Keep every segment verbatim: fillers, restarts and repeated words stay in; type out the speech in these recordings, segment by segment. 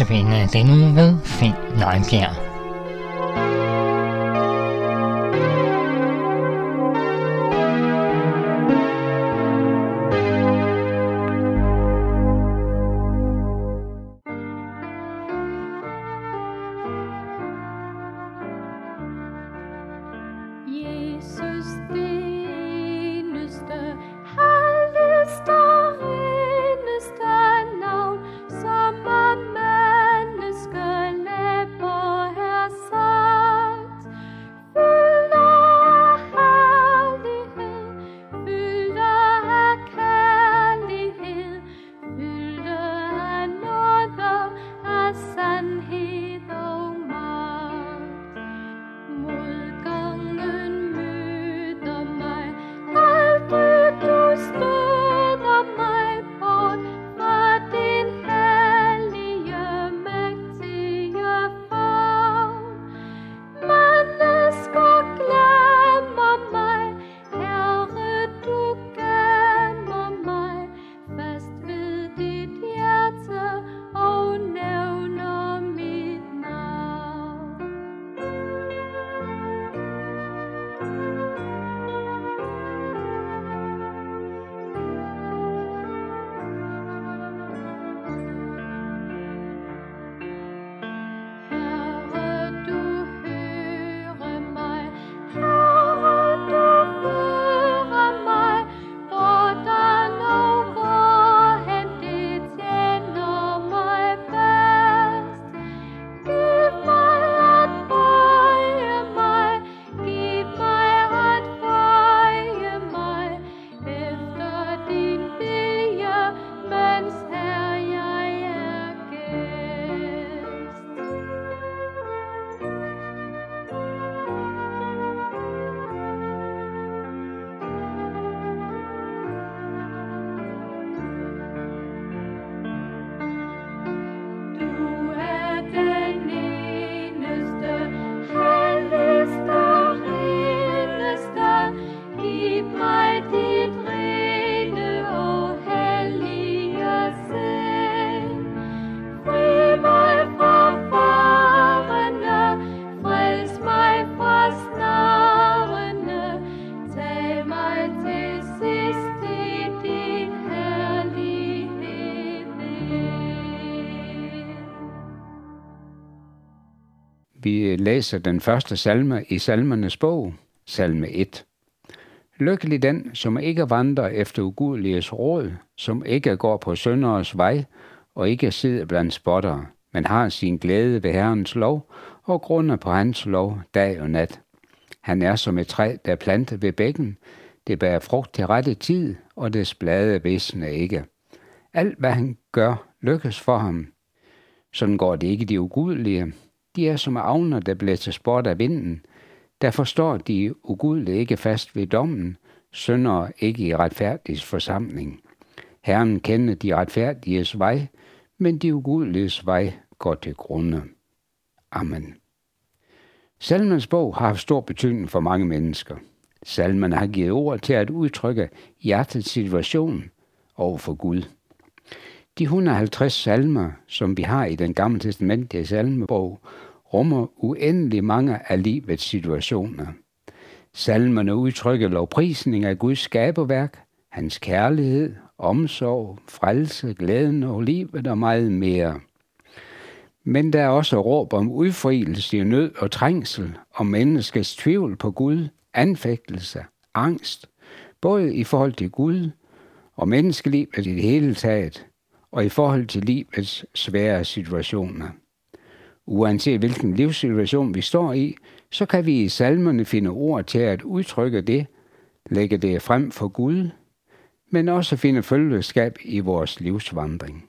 Notabene er denne uge ved Finn Nøjbjerg. Vi læser den første salme i Salmernes bog, salme et. Lykkelig den, som ikke vandrer efter ugudeliges råd, som ikke går på synderes vej og ikke sidder blandt spottere, men har sin glæde ved Herrens lov og grunder på hans lov dag og nat. Han er som et træ, der er plantet ved bækken. Det bærer frugt til rette tid, og dets blade visner ikke. Alt, hvad han gør, lykkes for ham. Sådan går det ikke de ugudelige. De er som avner, der blæses bort af vinden. Derfor står de ugudelige ikke fast ved dommen, syndere ikke i retfærdiges forsamling. Herren kender de retfærdiges vej, men de ugudeliges vej går til grunde. Amen. Salmens bog har haft stor betydning for mange mennesker. Salmen har givet ord til at udtrykke hjertets situation overfor Gud. De et hundrede og halvtreds salmer, som vi har i den gamle testamentlige salmebog, rummer uendelig mange af livets situationer. Salmerne udtrykker lovprisning af Guds skaberværk, hans kærlighed, omsorg, frelse, glæden over livet og meget mere. Men der er også råb om udfrielse i nød og trængsel, om menneskets tvivl på Gud, anfægtelse, angst, både i forhold til Gud og menneskelivet i det hele taget, og i forhold til livets svære situationer. Uanset hvilken livssituation vi står i, så kan vi i salmerne finde ord til at udtrykke det, lægge det frem for Gud, men også finde følgeskab i vores livsvandring.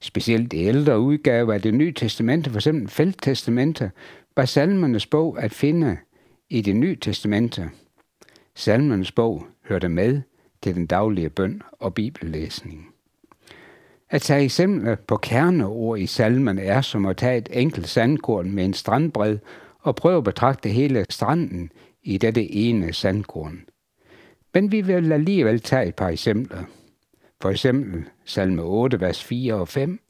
Specielt i ældre udgaver af det nye testamente, f.eks. felttestamente, var salmernes bog at finde i det nye testamente. Salmernes bog hørte med til den daglige bøn og bibellæsning. At tage eksempler på kerneord i salmen er som at tage et enkelt sandkorn med en strandbred og prøve at betragte hele stranden i dette ene sandkorn. Men vi vil alligevel tage et par eksempler. For eksempel salme otte, vers fire og fem.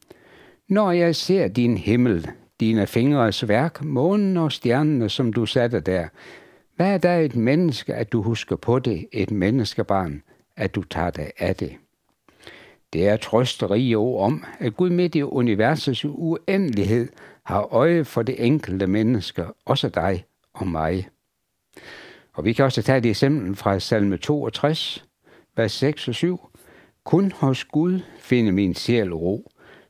Når jeg ser din himmel, dine fingres værk, månen og stjernerne, som du satte der, hvad er der et menneske, at du husker på det, et menneskebarn, at du tager dig af det? Det er trøsterige ord om, at Gud midt i universets uendelighed har øje for det enkelte menneske, også dig og mig. Og vi kan også tage det eksempel fra salme toogtres, vers seks og syv. Kun hos Gud finder min sjæl ro,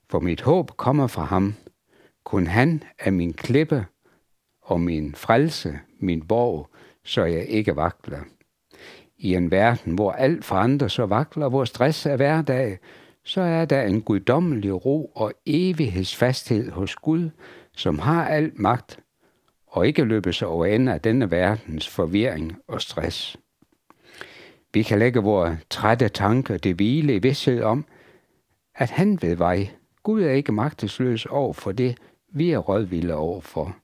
for mit håb kommer fra ham. Kun han er min klippe og min frelse, min borg, så jeg ikke vakler. I en verden, hvor alt forandres og vakler, hvor stress er hverdag, så er der en guddommelig ro og evighedsfasthed hos Gud, som har al magt, og ikke løbes over ende af denne verdens forvirring og stress. Vi kan lægge vores trætte tanker til hvile i vidsthed om, at han ved vej. Gud er ikke magtesløs over for det, vi er rådvilde over for.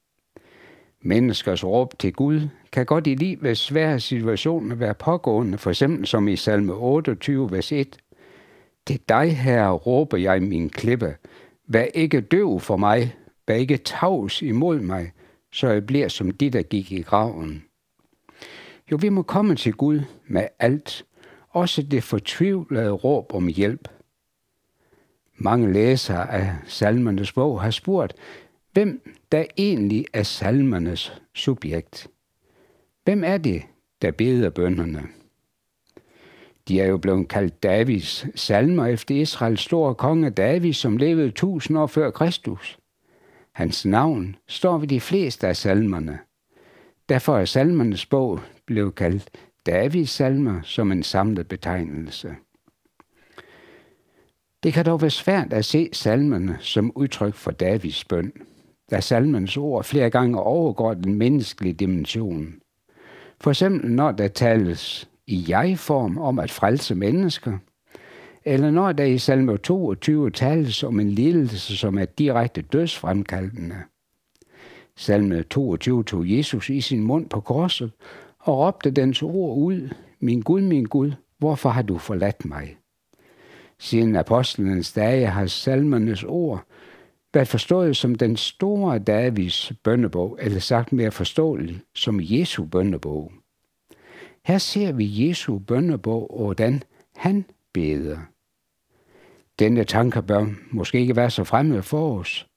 Menneskers råb til Gud kan godt i livets svære situationer være pågående, for eksempel som i salme otteogtyve, vers et. Til dig, Herre, råber jeg min klippe. Vær ikke døv for mig, vær ikke tavs imod mig, så jeg bliver som de, der gik i graven. Jo, vi må komme til Gud med alt, også det fortvivlede råb om hjælp. Mange læsere af salmernes bog har spurgt, hvem der egentlig er salmernes subjekt. Hvem er det, der beder bønderne? De er jo blevet kaldt Davids salmer efter Israels store konge David, som levede tusind år før Kristus. Hans navn står ved de fleste af salmerne. Derfor er salmernes bog blevet kaldt Davids salmer som en samlet betegnelse. Det kan dog være svært at se salmerne som udtryk for Davids bøn, da salmens ord flere gange overgår den menneskelige dimension. For eksempel når der tales i jeg-form om at frelse mennesker, eller når der i salme toogtyve tales om en lidelse, som er direkte dødsfremkaldende. Salme toogtyve tog Jesus i sin mund på korset og råbte dens ord ud, min Gud, min Gud, hvorfor har du forladt mig? Siden apostlenes dage har salmernes ord været forstået som den store Davids bønnebog, eller sagt mere forståeligt som Jesu bønnebog. Her ser vi Jesu bønnebog, og hvordan han beder. Denne tanke bør måske ikke være så fremmed for os.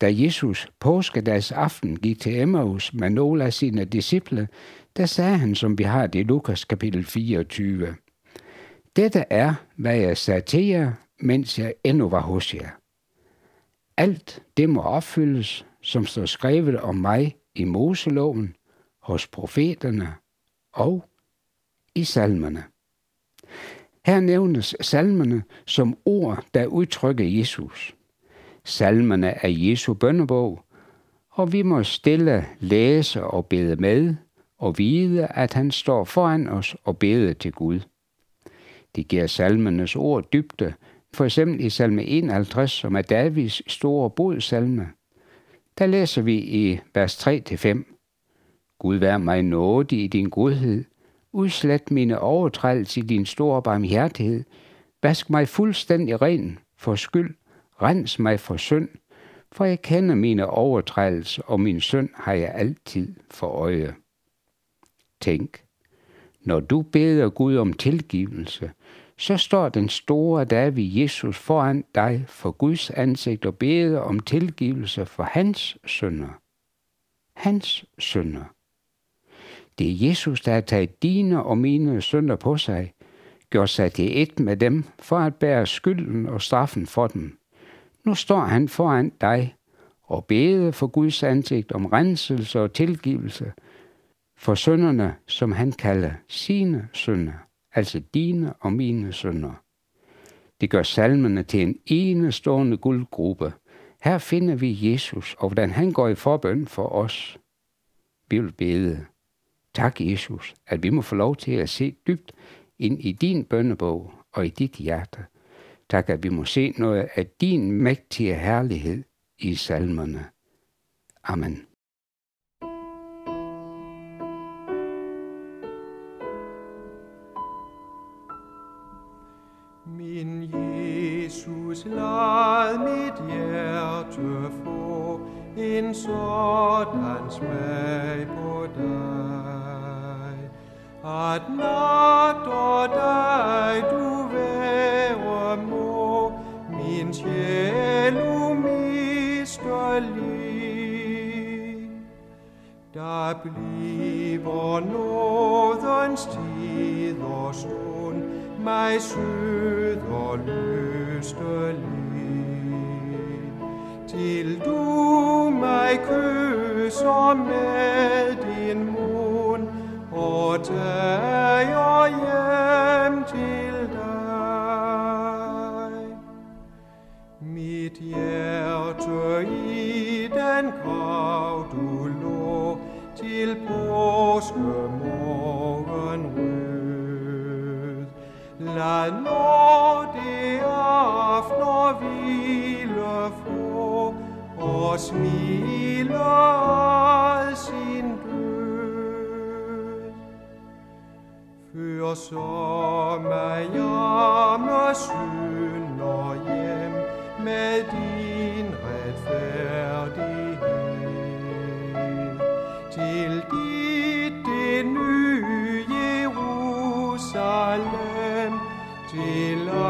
Da Jesus påskedags aften gik til Emmaus med nogle af sine disciple, der sagde han, som vi har det i Lukas kapitel fireogtyve. Dette er, hvad jeg sagde til jer, mens jeg endnu var hos jer. Alt det må opfyldes, som står skrevet om mig i Moseloven, hos profeterne og i salmerne. Her nævnes salmerne som ord, der udtrykker Jesus. Salmerne er Jesu bønnebog, og vi må stille, læse og bede med, og vide, at han står foran os og beder til Gud. Det giver salmernes ord dybde, for eksempel i salme enoghalvtreds, som er Davids store bodsalme. Der læser vi i vers tre til fem. Gud vær mig nådig i din godhed, udslet mine overtrædelser i din store barmhjertighed, vask mig fuldstændig ren for skyld, rens mig for synd, for jeg kender mine overtrædelser, og min synd har jeg altid for øje. Tænk. Når du beder Gud om tilgivelse, så står den store David Jesus foran dig for Guds ansigt og beder om tilgivelse for hans synder. Hans synder. Det er Jesus, der har taget dine og mine synder på sig, gjort sig til et med dem for at bære skylden og straffen for dem. Nu står han foran dig og beder for Guds ansigt om renselse og tilgivelse, for synderne, som han kalder sine synder, altså dine og mine synder. Det gør salmerne til en enestående guldgruppe. Her finder vi Jesus, og hvordan han går i forbøn for os. Vi vil bede. Tak, Jesus, at vi må få lov til at se dybt ind i din bønnebog og i dit hjerte. Tak, at vi må se noget af din mægtige herlighed i salmerne. Amen. Min Jesus, lad mit hjerte måtte få en sådan smag på dig, at nat og dag du være må, min sjæl umisterlig. Der bliver nådens tid og stund mig sød og lysterlig, til du mig kysser med din mund og tager hjem til dig. Mit hjerte i den grav du lå til påskemorgen rød, lad når det aftener hvile få og smiler sin død. Før så mig jeg med synder hjem med din retfærdighed til dit det nye Jerusalem, til